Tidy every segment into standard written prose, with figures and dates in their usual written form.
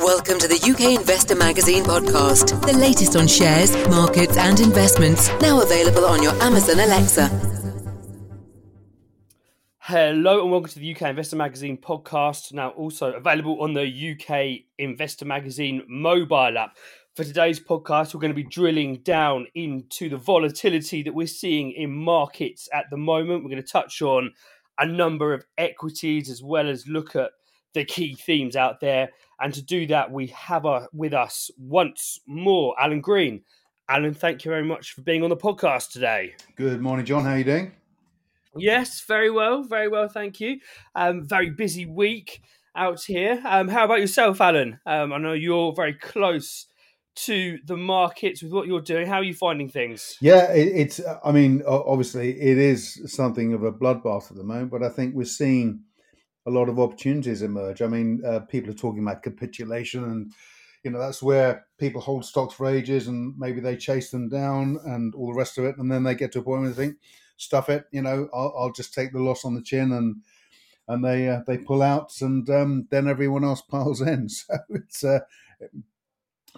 Welcome to the UK Investor Magazine podcast, the latest on shares, markets and investments, now available on your Amazon Alexa. Hello and welcome to the UK Investor Magazine podcast, now also available on the UK Investor Magazine mobile app. For today's podcast, we're going to be drilling down into the volatility that we're seeing in markets at the moment. We're going to touch on a number of equities as well as look at the key themes out there. And to do that, we have with us once more, Alan Green. Alan, thank you very much for being on the podcast today. Good morning, John. How are you doing? Yes, very well, thank you. Very busy week out here. How about yourself, Alan? I know you're very close to the markets with what you're doing. How are you finding things? Yeah, it's. I mean, obviously, it is something of a bloodbath at the moment, but I think we're seeing a lot of opportunities emerge. I mean, people are talking about capitulation, and you know, that's where people hold stocks for ages and maybe they chase them down and all the rest of it, and then they get to a point where they think, stuff it, you know, I'll just take the loss on the chin, and they pull out, and then everyone else piles in. So it's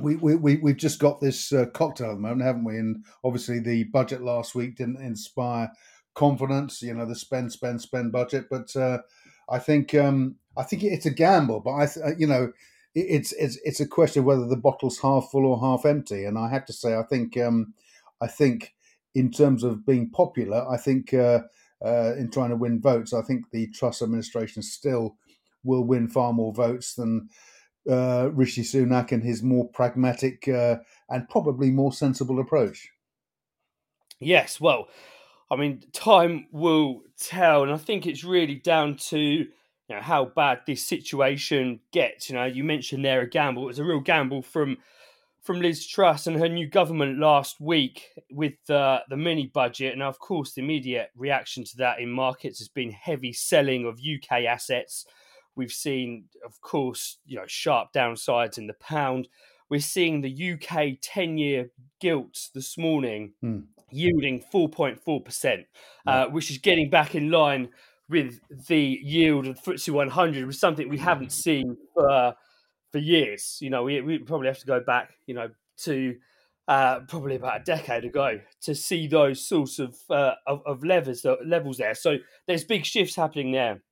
we've just got this cocktail at the moment, haven't we? And obviously the budget last week didn't inspire confidence, you know, the spend budget, but I think it's a gamble, but it's a question of whether the bottle's half full or half empty. And I have to say, I think in terms of being popular, I think in trying to win votes, I think the Truss administration still will win far more votes than Rishi Sunak and his more pragmatic and probably more sensible approach. Yes, well, I mean, time will tell, and I think it's really down to, you know, how bad this situation gets. You know, you mentioned there a gamble. It was a real gamble from Liz Truss and her new government last week with the mini-budget. And, of course, the immediate reaction to that in markets has been heavy selling of UK assets. We've seen, of course, you know, sharp downsides in the pound. We're seeing the UK 10-year gilts this morning yielding 4.4%, which is getting back in line with the yield of the FTSE 100, which is something we haven't seen for years. You know, we probably have to go back, you know, to probably about a decade ago to see those sorts of levels there. So there's big shifts happening there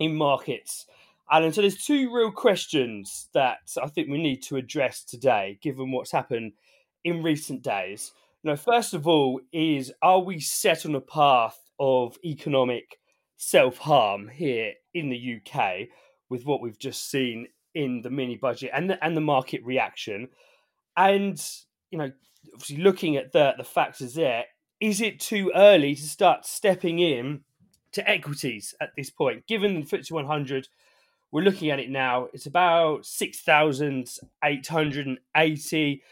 in markets. Alan, so there's two real questions that I think we need to address today, given what's happened in recent days. Now, first of all, is are we set on a path of economic self-harm here in the UK with what we've just seen in the mini-budget and the market reaction? And, you know, obviously looking at the factors there, is it too early to start stepping in to equities at this point? Given the FTSE 100, we're looking at it now, it's about 6,880.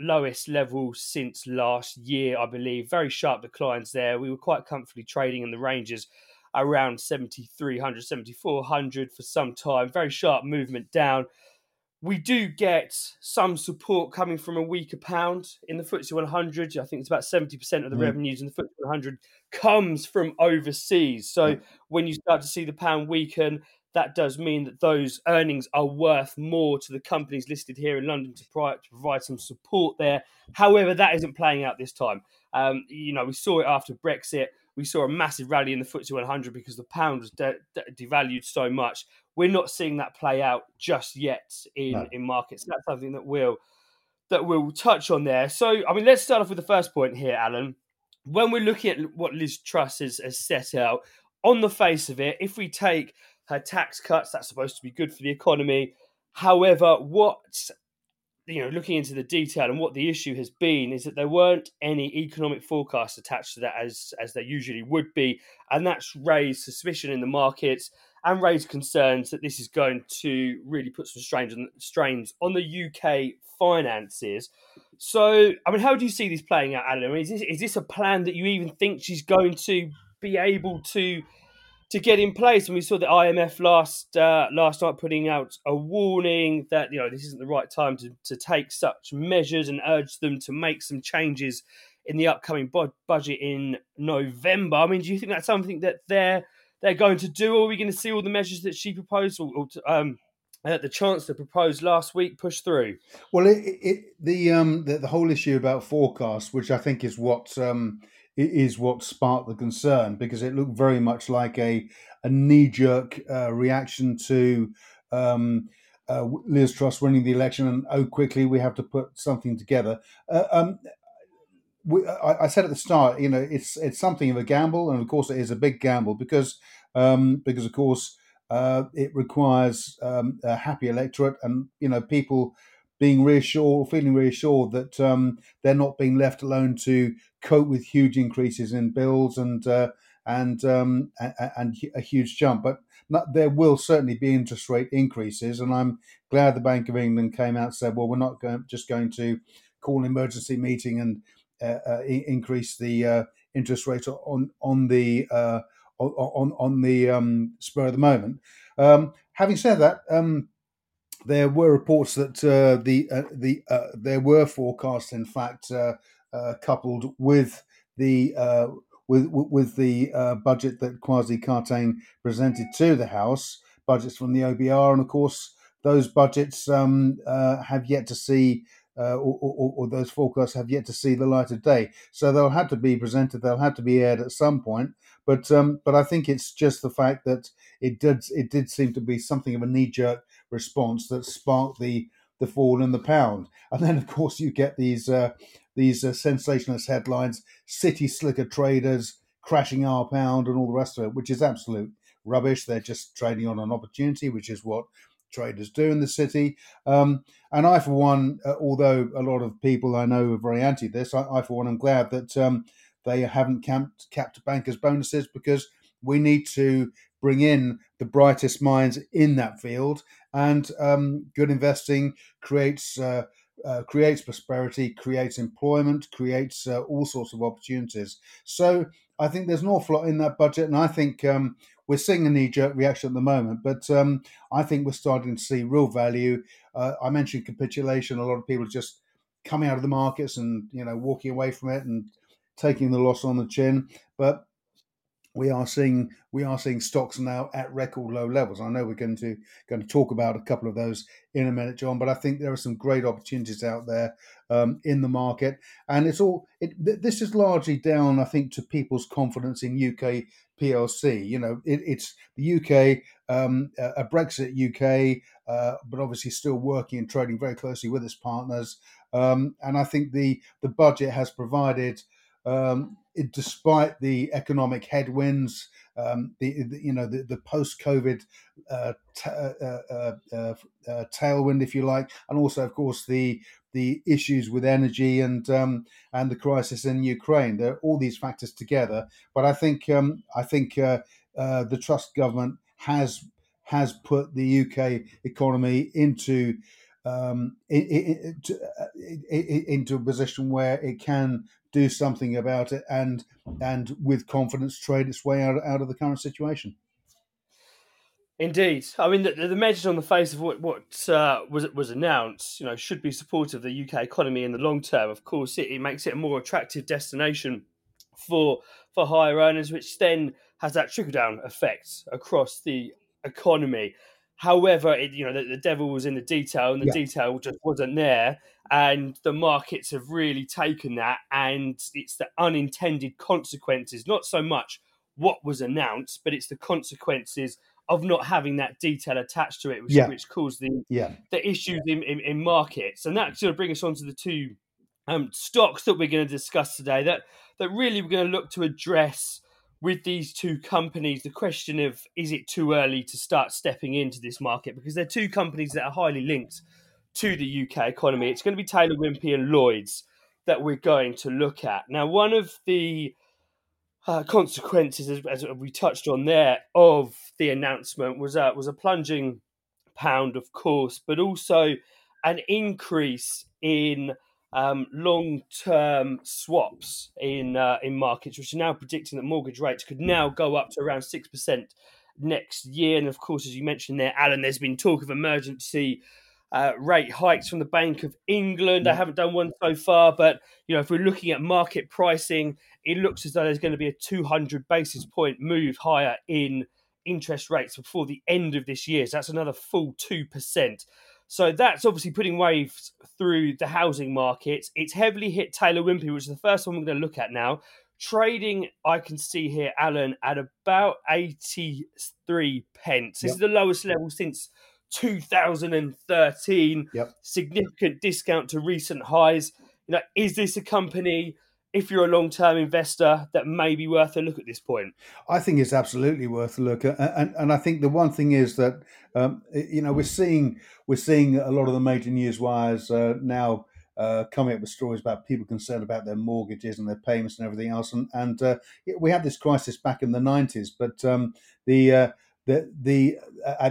Lowest level since last year, I believe. Very sharp declines there. We were quite comfortably trading in the ranges around 7,300, 7,400 for some time. Very sharp movement down. We do get some support coming from a weaker pound in the FTSE 100. I think it's about 70% of the revenues in the FTSE 100 comes from overseas. So when you start to see the pound weaken, that does mean that those earnings are worth more to the companies listed here in London to provide some support there. However, that isn't playing out this time. You know, we saw it after Brexit. We saw a massive rally in the FTSE 100 because the pound was devalued so much. We're not seeing that play out just yet in markets. That's something that we'll touch on there. So, I mean, let's start off with the first point here, Alan. When we're looking at what Liz Truss has set out, on the face of it, if we take her tax cuts, that's supposed to be good for the economy. However, looking into the detail and what the issue has been is that there weren't any economic forecasts attached to that as there usually would be. And that's raised suspicion in the markets and raised concerns that this is going to really put some strains on the UK finances. So, I mean, how do you see this playing out, Alan? I mean, is this a plan that you even think she's going to be able to get in place? And we saw the IMF last night putting out a warning that, you know, this isn't the right time to take such measures and urge them to make some changes in the upcoming budget in November. I mean, do you think that's something that they're going to do, or are we going to see all the measures that she proposed, or the chance to propose last week pushed through? Well, the whole issue about forecasts, which I think is what sparked the concern, because it looked very much like a knee-jerk reaction to Liz Truss winning the election, and quickly we have to put something together. I said at the start, you know, it's something of a gamble, and of course it is a big gamble because of course it requires a happy electorate, and you know, people being reassured, feeling reassured that they're not being left alone to cope with huge increases in bills and a huge jump, but there will certainly be interest rate increases, and I'm glad the Bank of England came out and said, well, we're not going to call an emergency meeting and increase the interest rate on the spur of the moment. Having said that, there were reports that there were forecasts, in fact, coupled with the budget that Kwasi Kwarteng presented to the House, budgets from the OBR, and of course those budgets have yet to see, or those forecasts have yet to see the light of day. So they'll have to be presented, they'll have to be aired at some point. But I think it's just the fact that it did seem to be something of a knee-jerk response that sparked the fall in the pound. And then of course you get these sensationalist headlines, city slicker traders crashing our pound and all the rest of it, which is absolute rubbish. They're just trading on an opportunity, which is what traders do in the city. And I, for one, although a lot of people I know are very anti this, I for one, am glad that they haven't capped bankers' bonuses, because we need to bring in the brightest minds in that field. And good investing creates prosperity, creates employment, creates all sorts of opportunities. So I think there's an awful lot in that budget, and I think we're seeing a knee-jerk reaction at the moment, but I think we're starting to see real value. I mentioned capitulation. A lot of people just coming out of the markets and, you know, walking away from it and taking the loss on the chin, but we are seeing stocks now at record low levels. I know we're going to talk about a couple of those in a minute, John, but I think there are some great opportunities out there in the market, and this is largely down, I think, to people's confidence in UK PLC. You know, it's the UK, a Brexit UK, but obviously still working and trading very closely with its partners, and I think the budget has provided. Despite the economic headwinds, the post-COVID tailwind, if you like, and also, of course, the issues with energy and the crisis in Ukraine, there are all these factors together. But I think the Truss government has put the UK economy into a position where it can do something about it, and with confidence trade its way out of the current situation. Indeed, I mean the measures on the face of what was announced, you know, should be supportive of the UK economy in the long term. Of course, it makes it a more attractive destination for higher earners, which then has that trickle down effect across the economy. However, the devil was in the detail, and the detail just wasn't there. And the markets have really taken that, and it's the unintended consequences, not so much what was announced, but it's the consequences of not having that detail attached to it, which caused the issues in markets. And that sort of brings us on to the two stocks that we're going to discuss today that really we're going to look to address with these two companies, the question of, is it too early to start stepping into this market? Because they're two companies that are highly linked to the UK economy. It's going to be Taylor Wimpey and Lloyd's that we're going to look at. Now, one of the consequences, as we touched on there, of the announcement was a plunging pound, of course, but also an increase in long-term swaps in markets, which are now predicting that mortgage rates could now go up to around 6% next year. And of course, as you mentioned there, Alan, there's been talk of emergency rate hikes from the Bank of England. They haven't done one so far, but you know, if we're looking at market pricing, it looks as though there's going to be a 200 basis point move higher in interest rates before the end of this year. So that's another full 2%. So that's obviously putting waves through the housing market. It's heavily hit Taylor Wimpey, which is the first one we're going to look at now. Trading, I can see here, Alan, at about 83 pence. This is the lowest level since 2013. Significant discount to recent highs. You know, is this a company, if you're a long-term investor, that may be worth a look at this point? I think it's absolutely worth a look at, and I think the one thing is that we're seeing a lot of the major newswires now coming up with stories about people concerned about their mortgages and their payments and everything else, and we had this crisis back in the 90s, but at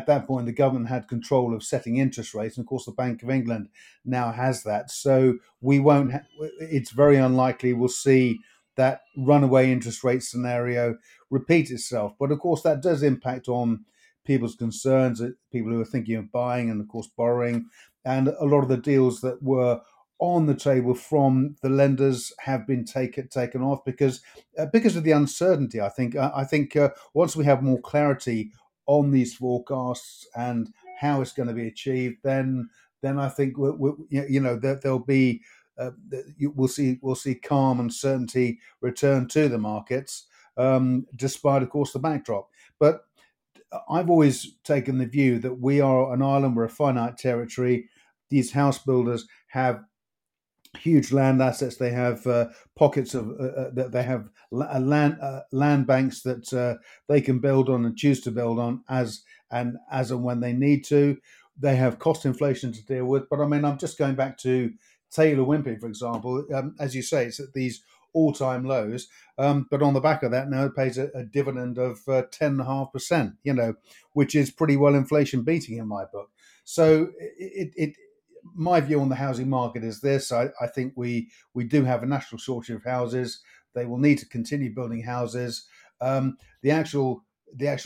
that point, the government had control of setting interest rates, and of course, the Bank of England now has that. So we won't. It's very unlikely we'll see that runaway interest rate scenario repeat itself. But of course, that does impact on people's concerns, people who are thinking of buying and, of course, borrowing. And a lot of the deals that were on the table from the lenders have been taken off because of the uncertainty. I think once we have more clarity on these forecasts and how it's going to be achieved, then I think we'll see calm and certainty return to the markets, despite, of course, the backdrop. But I've always taken the view that we are an island, we're a finite territory. These house builders have huge land assets. They have pockets of they have land banks that they can build on and choose to build on as and when they need to. They have cost inflation to deal with. But I mean, I'm just going back to Taylor Wimpey, for example. As you say, it's at these all-time lows. But on the back of that, now it pays a dividend of 10.5%. You know, which is pretty well inflation beating in my book. So my view on the housing market is this. I think we do have a national shortage of houses. They will need to continue building houses. The actual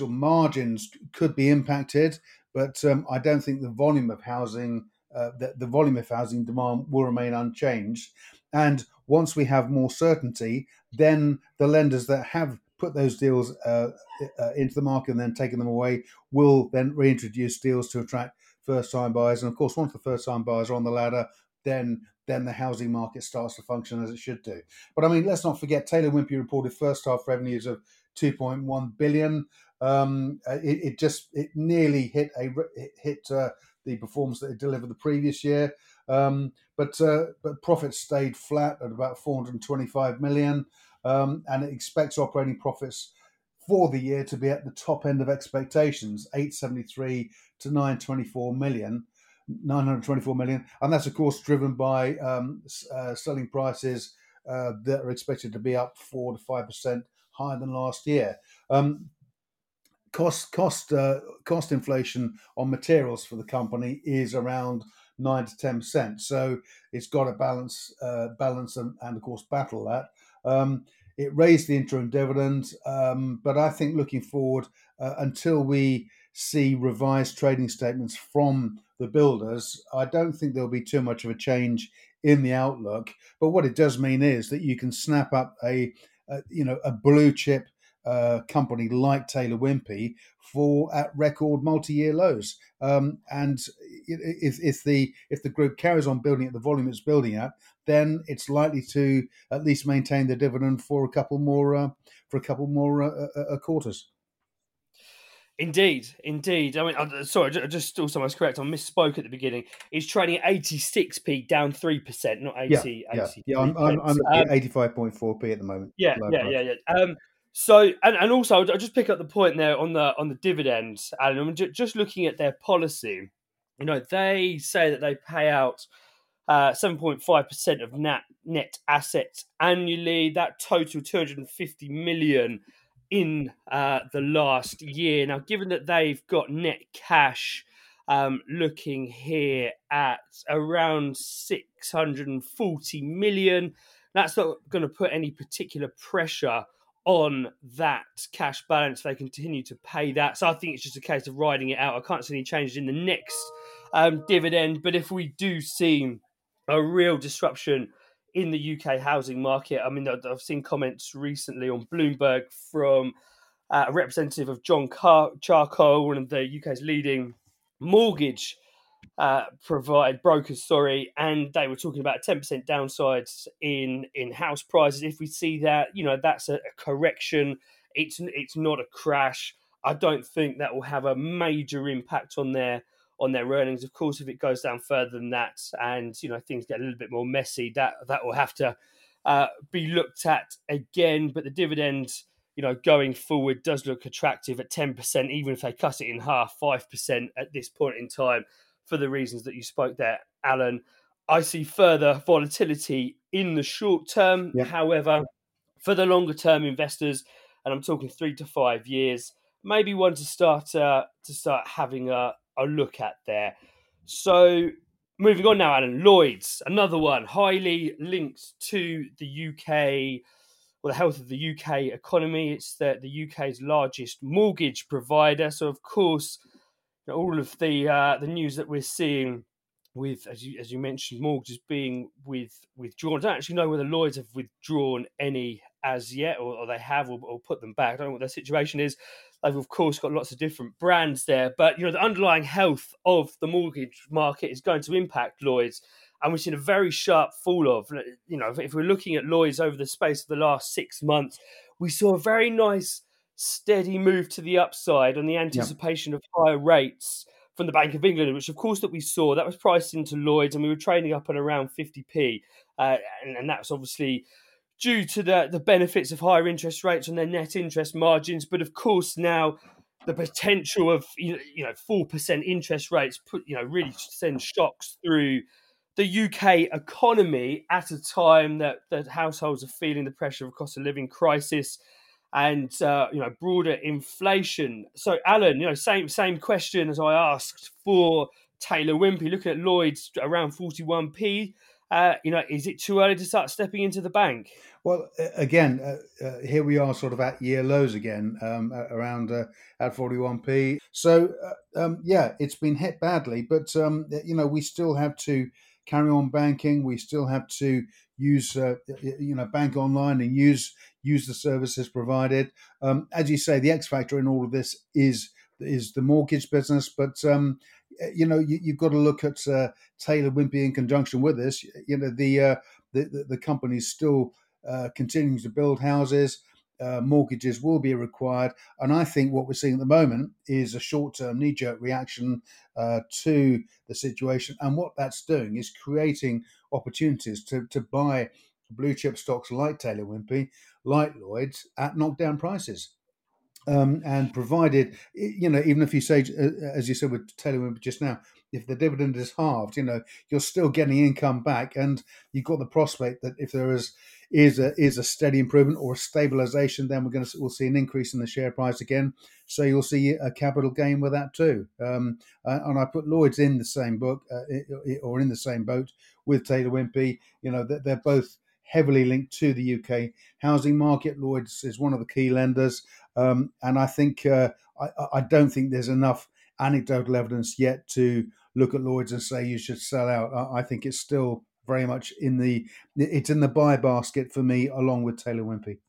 margins could be impacted, but I don't think the volume of housing demand will remain unchanged. And once we have more certainty, then the lenders that have put those deals into the market and then taken them away will then reintroduce deals to attract first-time buyers, and of course, once the first-time buyers are on the ladder, then the housing market starts to function as it should do. But I mean, let's not forget, Taylor Wimpey reported first-half revenues of 2.1 billion. It nearly hit the performance that it delivered the previous year, but profits stayed flat at about 425 million, and it expects operating profits for the year to be at the top end of expectations, 873 to 924 million, and that's of course driven by selling prices that are expected to be up 4 to 5% higher than last year. Cost inflation on materials for the company is around 9 to 10%, so it's got to balance and of course battle that. It raised the interim dividend, but I think looking forward, until we see revised trading statements from the builders, I don't think there'll be too much of a change in the outlook. But what it does mean is that you can snap up a blue chip company like Taylor Wimpey at record multi-year lows. And if the group carries on building at the volume it's building at, then it's likely to at least maintain the dividend for a couple more quarters. Indeed. I mean, I just also was correct. I misspoke at the beginning. It's trading at 86p, down 3%, not 80. Yeah. I'm at 85.4p at the moment. Yeah. So and also I'll just pick up the point there on the dividends, Alan. I mean, just looking at their policy, you know, they say that they pay out 7.5% of net assets annually. That total 250 million in the last year. Now, given that they've got net cash, looking here at around 640 million, that's not going to put any particular pressure on that cash balance. They continue to pay that. So I think it's just a case of riding it out. I can't see any changes in the next dividend, but if we do see a real disruption in the UK housing market, I mean, I've seen comments recently on Bloomberg from a representative of John Charcot, one of the UK's leading mortgage brokers, and they were talking about 10% downsides in house prices. If we see that, you know, that's a correction. It's not a crash. I don't think that will have a major impact on their earnings. Of course, if it goes down further than that, and you know things get a little bit more messy, that will have to be looked at again. But the dividend, you know, going forward does look attractive at 10%, even if they cut it in half, 5% at this point in time, for the reasons that you spoke there, Alan. I see further volatility in the short term. Yeah. However, for the longer term investors, and I'm talking 3 to 5 years, maybe one to start having a look at there. So moving on now, Alan, Lloyd's, another one, highly linked to the UK, well, the health of the UK economy. It's the UK's largest mortgage provider. So, of course, all of the news that we're seeing with, as you mentioned, mortgages being withdrawn. I don't actually know whether Lloyd's have withdrawn any as yet, or they have, or put them back. I don't know what their situation is. They've, of course, got lots of different brands there. But, you know, the underlying health of the mortgage market is going to impact Lloyd's. And we've seen a very sharp fall off. You know, if we're looking at Lloyd's over the space of the last 6 months, we saw a very nice steady move to the upside on the anticipation of higher rates from the Bank of England, which, of course, that we saw, that was priced into Lloyd's, and we were trading up at around 50p. And that's obviously due to the benefits of higher interest rates on their net interest margins. But, of course, now the potential of, you know, 4% interest rates really send shocks through the UK economy at a time that households are feeling the pressure of cost of living crisis and broader inflation. So, Alan, you know, same question as I asked for Taylor Wimpey, looking at Lloyd's around 41p. Is it too early to start stepping into the bank? Well, again, here we are sort of at year lows again, around at 41p. So, it's been hit badly, but, we still have to carry on banking. We still have to use, bank online and use the services provided. As you say, the X factor in all of this is the mortgage business, but you've got to look at Taylor Wimpey in conjunction with this. You know, the company still continues to build houses. Mortgages will be required, and I think what we're seeing at the moment is a short-term knee-jerk reaction to the situation, and what that's doing is creating opportunities to buy blue chip stocks like Taylor Wimpey, like Lloyd's, at knockdown prices. And provided, even if you say, as you said with Taylor Wimpey just now, if the dividend is halved, you're still getting income back, and you've got the prospect that if there is a steady improvement or a stabilisation, then we'll see an increase in the share price again. So you'll see a capital gain with that too. And I put Lloyd's in the same book or in the same boat with Taylor Wimpey. You know, they're both heavily linked to the UK housing market. Lloyd's is one of the key lenders. And I think I don't think there's enough anecdotal evidence yet to look at Lloyd's and say you should sell out. I think it's still very much in the buy basket for me, along with Taylor Wimpey.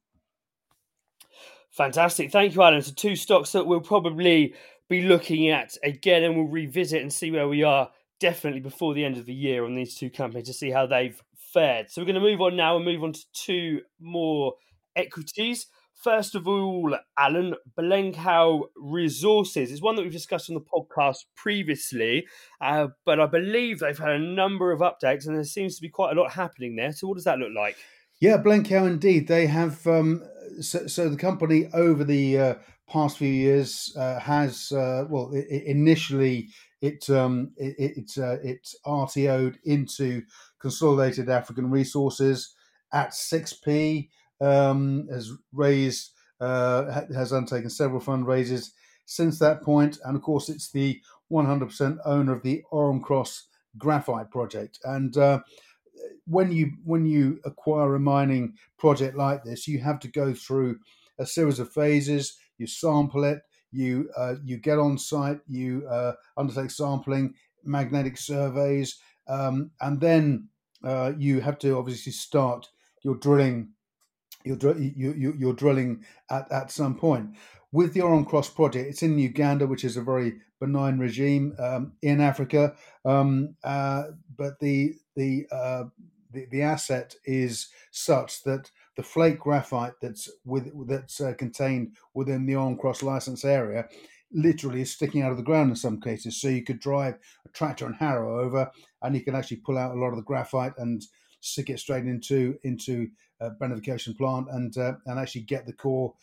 Fantastic, thank you, Alan. So two stocks that we'll probably be looking at again, and we'll revisit and see where we are definitely before the end of the year on these two companies to see how they've fared. So we're going to move on now and move on to two more equities. First of all, Alan, Blencowe Resources is one that we've discussed on the podcast previously, but I believe they've had a number of updates and there seems to be quite a lot happening there. So what does that look like? Yeah, Blencowe indeed. They have, so the company over the past few years has, initially it's RTO'd into Consolidated African Resources at 6p. Has undertaken several fundraisers since that point, and of course it's the 100% owner of the Orom-Cross graphite project. And when you acquire a mining project like this, you have to go through a series of phases. You sample it, you get on site, you undertake sampling, magnetic surveys, and then you have to obviously start your drilling at some point. With the Orom-Cross project, it's in Uganda, which is a very benign regime in Africa, but the asset is such that the flake graphite that's contained within the Orom-Cross license area literally is sticking out of the ground in some cases. So you could drive a tractor and harrow over, and you can actually pull out a lot of the graphite and stick it straight into a beneficiation plant and actually get the core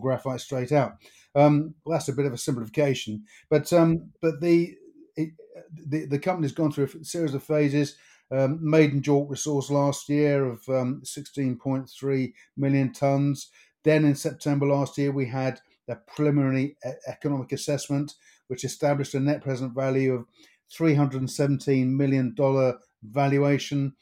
graphite straight out. Well, that's a bit of a simplification, but the company's gone through a series of phases. Maiden JORC resource last year of 16.3 million tons. Then in September last year, we had a preliminary economic assessment, which established a net present value of $317 million valuation,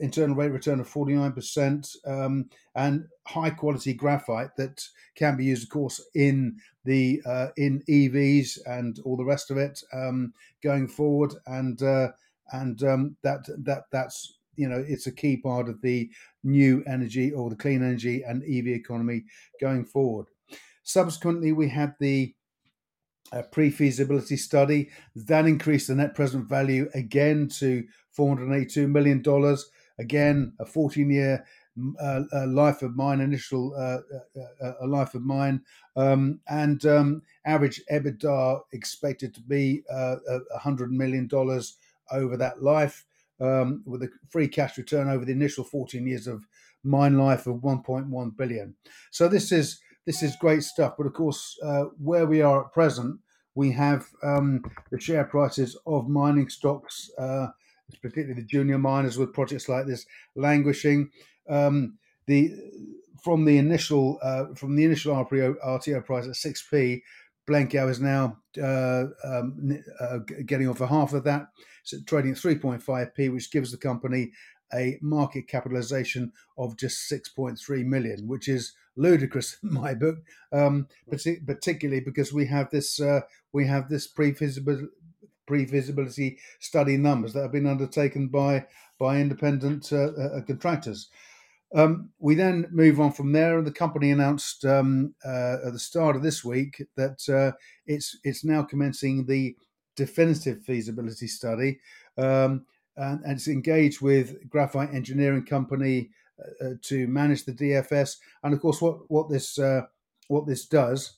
internal rate return of 49%, and high quality graphite that can be used, of course, in EVs and all the rest of it going forward. And that's it's a key part of the new energy or the clean energy and EV economy going forward. Subsequently, we had the pre-feasibility study that increased the net present value again to $482 million. Again, a 14-year life of mine, initial life of mine, and average EBITDA expected to be $100 million over that life, with a free cash return over the initial 14 years of mine life of 1.1 billion. So this is great stuff. But of course, where we are at present, we have the share prices of mining stocks, particularly the junior miners with projects like this, languishing. From the initial RTO price at 6p. Blencowe is now getting on for half of that. It's trading at 3.5p, which gives the company a market capitalization of just 6.3 million, which is ludicrous in my book, particularly because we have this pre-feasibility study numbers that have been undertaken by independent contractors. We then move on from there, and the company announced at the start of this week that it's now commencing the definitive feasibility study, and it's engaged with Graphite Engineering Company to manage the DFS. And of course, what this does,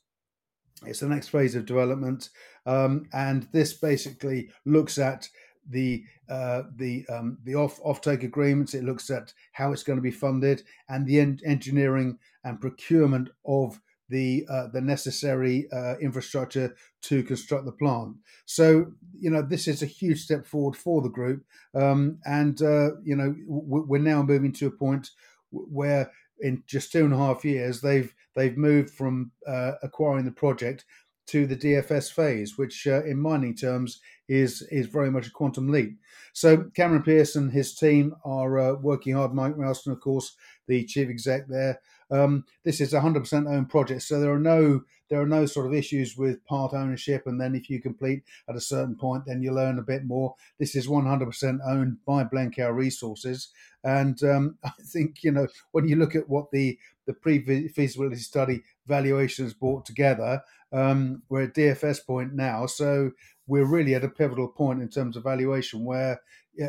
it's the next phase of development, and this basically looks at the offtake agreements. It looks at how it's going to be funded and the engineering and procurement of the necessary infrastructure to construct the plant. So this is a huge step forward for the group, and we're now moving to a point where in just 2.5 years they've moved from acquiring the project to the DFS phase, which in mining terms is very much a quantum leap. So Cameron Pearce and his team are working hard. Mike Ralston, of course, the chief exec there. This is a 100% owned project, so there are no sort of issues with part ownership. And then if you complete at a certain point, then you'll earn a bit more. This is 100% owned by Blencowe Resources, and I think when you look at what the pre-feasibility study valuation has brought together, we're at DFS point now, so we're really at a pivotal point in terms of valuation where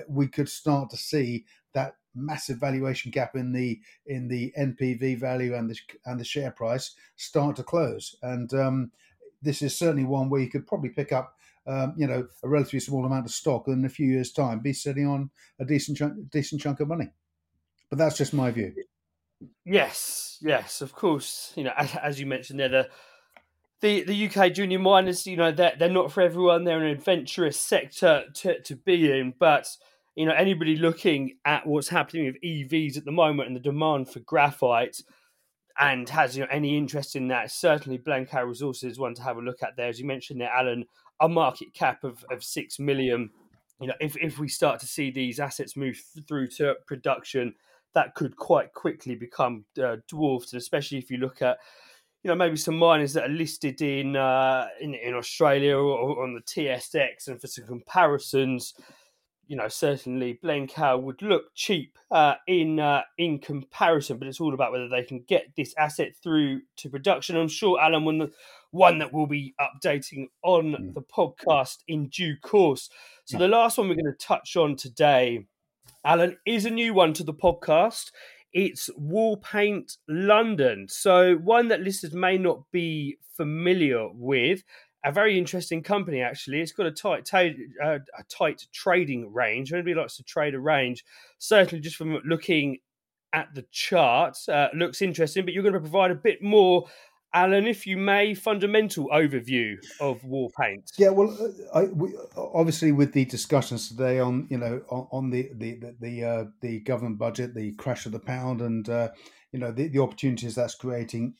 we could start to see that massive valuation gap in the NPV value and the share price start to close. And this is certainly one where you could probably pick up a relatively small amount of stock, and in a few years' time be sitting on a decent chunk of money. But that's just my view. Yes, of course. As you mentioned there, the UK junior miners, they're not for everyone. They're an adventurous sector to be in, but anybody looking at what's happening with EVs at the moment and the demand for graphite, and has any interest in that, certainly Blencowe Resources is one to have a look at there. As you mentioned there, Alan, a market cap of 6 million. If we start to see these assets move through to production, that could quite quickly become dwarfed, and especially if you look at maybe some miners that are listed in Australia or on the TSX, and for some comparisons, certainly Blencowe would look cheap in comparison, but it's all about whether they can get this asset through to production. I'm sure Alan will, one that we'll be updating on the podcast in due course. So the last one we're going to touch on today, Alan, is a new one to the podcast. It's Warpaint London. So one that listeners may not be familiar with. A very interesting company, actually. It's got a tight trading range. Anybody likes to trade a range, certainly just from looking at the chart, looks interesting. But you're going to provide a bit more, Alan, if you may, fundamental overview of Warpaint. Yeah, well, obviously with the discussions today on the government budget, the crash of the pound, and the opportunities that's creating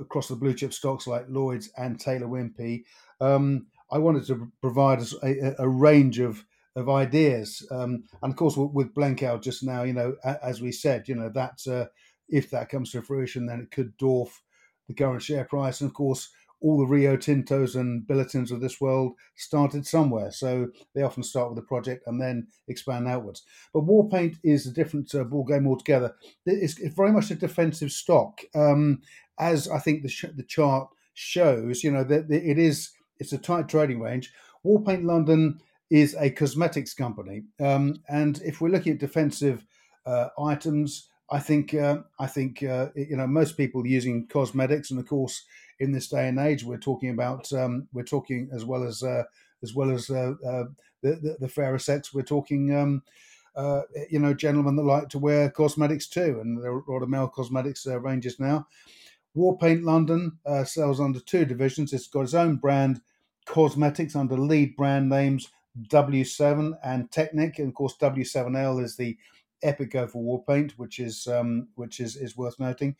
across the blue chip stocks like Lloyd's and Taylor Wimpey, I wanted to provide us a range of ideas, and of course with Blencowe just now, as we said, that if that comes to fruition, then it could dwarf the current share price. And of course, all the Rio Tintos and Billitons of this world started somewhere, so they often start with a project and then expand outwards. But Warpaint is a different ball game altogether. It's very much a defensive stock. As I think the chart shows, it's a tight trading range. Warpaint London is a cosmetics company, and if we're looking at defensive items, I think most people using cosmetics, and of course in this day and age we're talking about the fairer sex. We're talking gentlemen that like to wear cosmetics too, and there are a lot of male cosmetics ranges now. Warpaint London sells under two divisions. It's got its own brand cosmetics under lead brand names W7 and Technic, and of course W7L is the epic go for Warpaint, which is worth noting.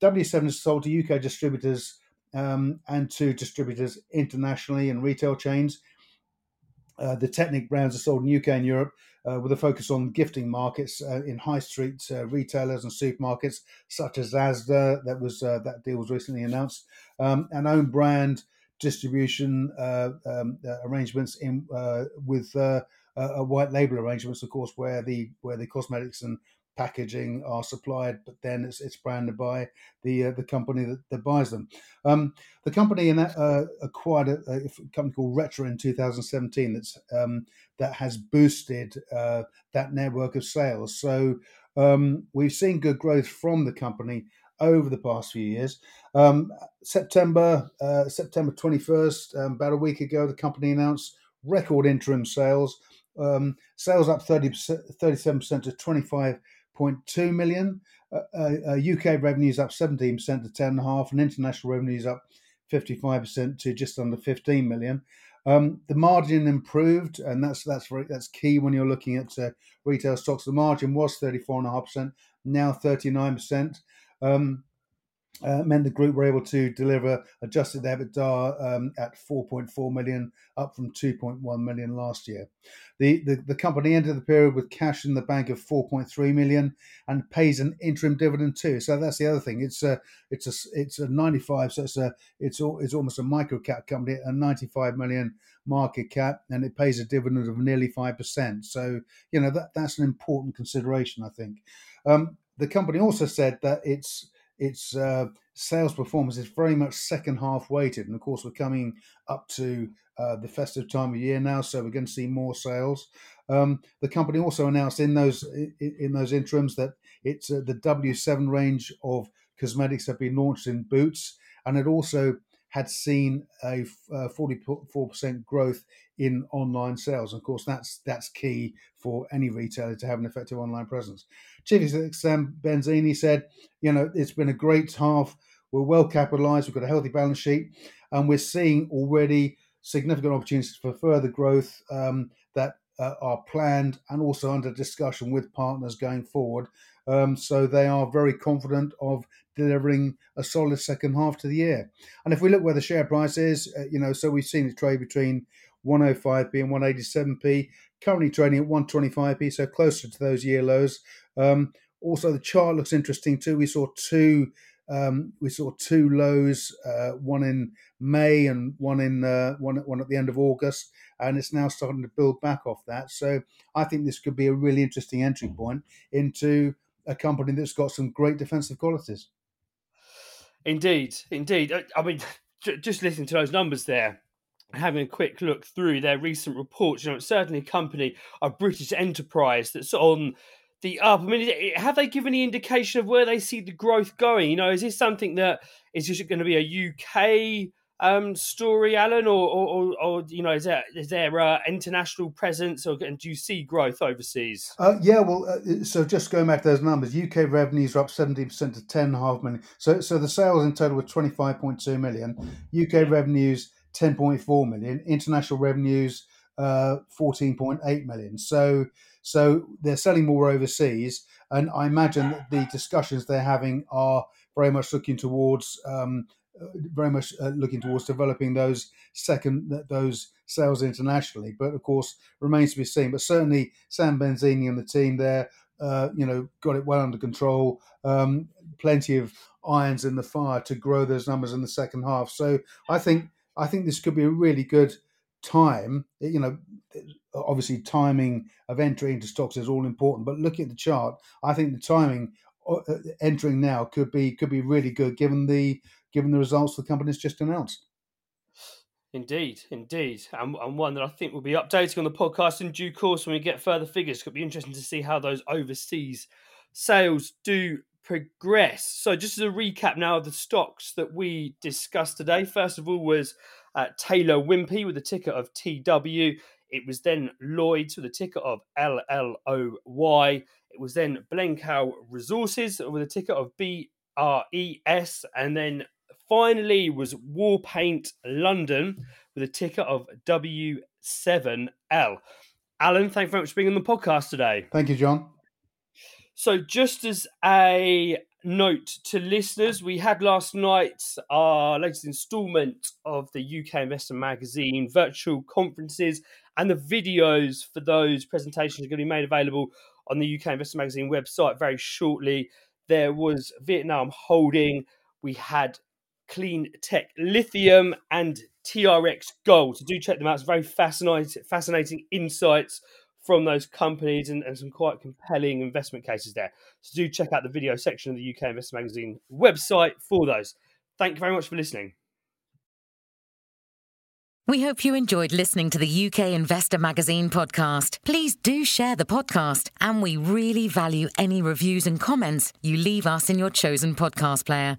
W7 is sold to UK distributors and to distributors internationally and retail chains. The Technic brands are sold in UK and Europe with a focus on gifting markets in high street retailers and supermarkets such as Asda. That deal was recently announced, and own brand distribution arrangements in with white label arrangements, of course, where the cosmetics and packaging are supplied, but then it's branded by the company that buys them. The company acquired a company called Retro in 2017 that has boosted that network of sales. So we've seen good growth from the company over the past few years. September 21st, about a week ago, the company announced record interim sales. Sales up 37% to 25.2 million. UK revenues up 17% to 10.5, and international revenues up 55% to just under 15 million. The margin improved, and that's key when you're looking at retail stocks. The margin was 34.5%, now 39%. Meant the group were able to deliver adjusted EBITDA at 4.4 million, up from 2.1 million last year. The company ended the period with cash in the bank of 4.3 million and pays an interim dividend too. So that's the other thing. It's a 95. So it's almost a micro cap company, a 95 million market cap, and it pays a dividend of nearly 5%. So that's an important consideration, I think. The company also said that its sales performance is very much second half weighted, and of course we're coming up to the festive time of year now, so we're going to see more sales. The company also announced in those interims that it's the W7 range of cosmetics have been launched in Boots, and it also had seen a 44% growth in online sales. And of course, that's key for any retailer to have an effective online presence. Chief Executive Sam Benzini said, it's been a great half. We're well capitalized. We've got a healthy balance sheet, and we're seeing already significant opportunities for further growth that are planned and also under discussion with partners going forward. So they are very confident of delivering a solid second half to the year. And if we look where the share price is, so we've seen it trade between 105p and 187p, currently trading at 125p, so closer to those year lows. Also, the chart looks interesting too. We saw two We saw two lows, one in May and one at the end of August, and it's now starting to build back off that. So I think this could be a really interesting entry point into a company that's got some great defensive qualities. Indeed. I mean, just listening to those numbers there, having a quick look through their recent reports, you know, it's certainly a company, a British enterprise that's on the up. I mean, have they given any indication of where they see the growth going? You know, is this something that is just going to be a UK story, Alan, or you know, is there international presence, or and do you see growth overseas? So just going back to those numbers, UK revenues are up 17% to 10.5 million. So the sales in total were 25.2 million. UK revenues 10.4 million. International revenues 14.8 million. So they're selling more overseas, and I imagine that the discussions they're having are very much looking towards developing those sales internationally, but of course remains to be seen. But certainly Sam Benzini and the team there, got it well under control. Plenty of irons in the fire to grow those numbers in the second half. So I think this could be a really good time. You know, obviously timing of entry into stocks is all important, but looking at the chart, I think the timing entering now could be really good given the results the company's just announced. Indeed. And one that I think we'll be updating on the podcast in due course when we get further figures. It'll be interesting to see how those overseas sales do progress. So just as a recap now of the stocks that we discussed today, first of all was Taylor Wimpey with the ticker of TW. It was then Lloyd's with a ticker of LLOY. It was then Blencowe Resources with a ticker of BRES. And then finally was Warpaint London with a ticker of W7L. Alan, thank you very much for being on the podcast today. Thank you, John. So just as a note to listeners, we had last night our latest instalment of the UK Investor Magazine virtual conferences, and the videos for those presentations are going to be made available on the UK Investor Magazine website very shortly. There was Vietnam Holding, we had Clean Tech Lithium and TRX Gold. So do check them out. It's very fascinating insights from those companies and some quite compelling investment cases there. So do check out the video section of the UK Investor Magazine website for those. Thank you very much for listening. We hope you enjoyed listening to the UK Investor Magazine podcast. Please do share the podcast, and we really value any reviews and comments you leave us in your chosen podcast player.